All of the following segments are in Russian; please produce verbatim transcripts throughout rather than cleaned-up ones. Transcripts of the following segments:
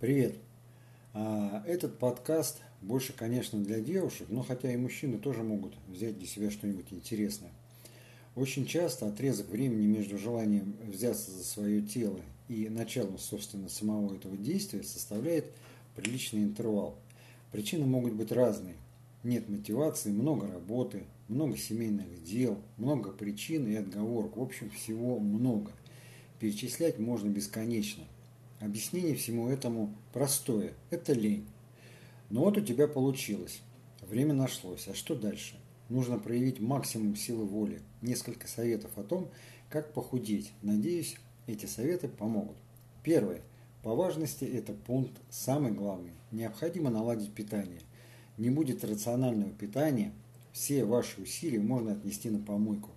Привет! Этот подкаст больше, конечно, для девушек, но хотя и мужчины тоже могут взять для себя что-нибудь интересное. Очень часто отрезок времени между желанием взяться за свое тело и началом, собственно, самого этого действия составляет приличный интервал. Причины могут быть разные. Нет мотивации, много работы, много семейных дел, много причин и отговорок. В общем, всего много. Перечислять можно бесконечно. Объяснение всему этому простое. Это лень. Но вот у тебя получилось. Время нашлось. А что дальше? Нужно проявить максимум силы воли. Несколько советов о том, как похудеть. Надеюсь, эти советы помогут. Первое. По важности это пункт самый главный. Необходимо наладить питание. Не будет рационального питания, все ваши усилия можно отнести на помойку.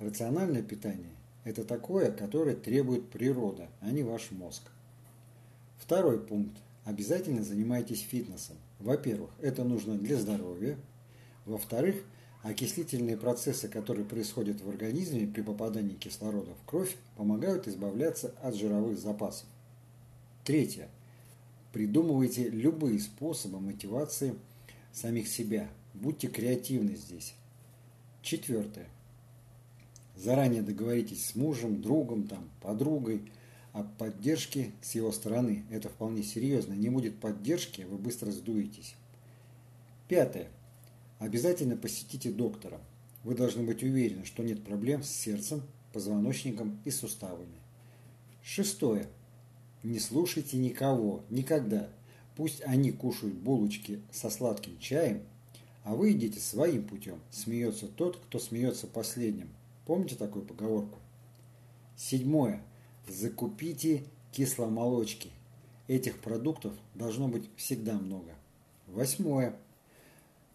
Рациональное питание – это такое, которое требует природа, а не ваш мозг. Второй пункт. Обязательно занимайтесь фитнесом. Во-первых, это нужно для здоровья. Во-вторых, окислительные процессы, которые происходят в организме при попадании кислорода в кровь, помогают избавляться от жировых запасов. Третье. Придумывайте любые способы мотивации самих себя. Будьте креативны здесь. Четвертое. Заранее договоритесь с мужем, другом, там, подругой о поддержке с его стороны. Это вполне серьезно. Не будет поддержки, вы быстро сдуетесь. Пятое. Обязательно посетите доктора. Вы должны быть уверены, что нет проблем с сердцем, позвоночником и суставами. Шестое. Не слушайте никого, никогда. Пусть они кушают булочки со сладким чаем, а вы идите своим путем. Смеется тот, кто смеется последним. Помните такую поговорку? Седьмое. Закупите кисломолочки. Этих продуктов должно быть всегда много. Восьмое.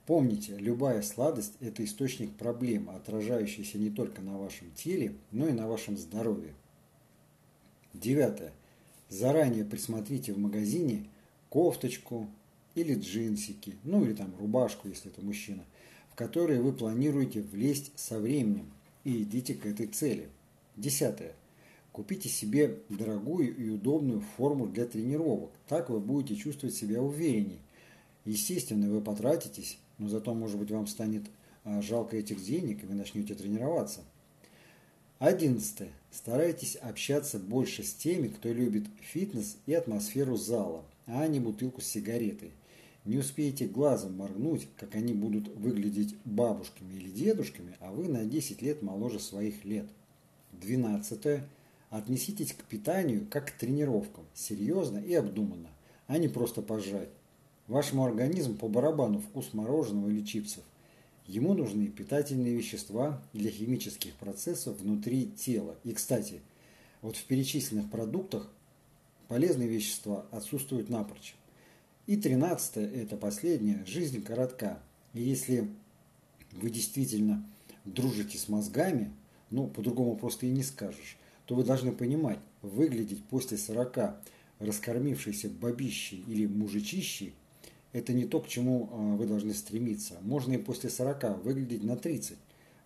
Помните, любая сладость – это источник проблемы, отражающийся не только на вашем теле, но и на вашем здоровье. Девятое. Заранее присмотрите в магазине кофточку или джинсики, ну или там рубашку, если это мужчина, в которые вы планируете влезть со временем, и идите к этой цели. Десятое. Купите себе дорогую и удобную форму для тренировок. Так вы будете чувствовать себя уверенней. Естественно, вы потратитесь, но зато, может быть, вам станет жалко этих денег, и вы начнете тренироваться. Одиннадцатое. Старайтесь общаться больше с теми, кто любит фитнес и атмосферу зала, а не бутылку с сигаретой. Не успеете глазом моргнуть, как они будут выглядеть бабушками или дедушками, а вы на десять лет моложе своих лет. Двенадцатое. Отнеситесь к питанию как к тренировкам, серьезно и обдуманно, а не просто пожрать. Вашему организму по барабану вкус мороженого или чипсов. Ему нужны питательные вещества для химических процессов внутри тела. И, кстати, вот в перечисленных продуктах полезные вещества отсутствуют напрочь. И тринадцатое, это последнее, жизнь коротка. И если вы действительно дружите с мозгами, ну, по-другому просто и не скажешь, то вы должны понимать, выглядеть после сорока раскормившейся бабищей или мужичищей — это не то, к чему вы должны стремиться. Можно и после сорока выглядеть на тридцать.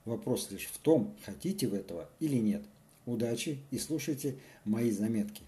Вопрос лишь в том, хотите вы этого или нет. Удачи и слушайте мои заметки.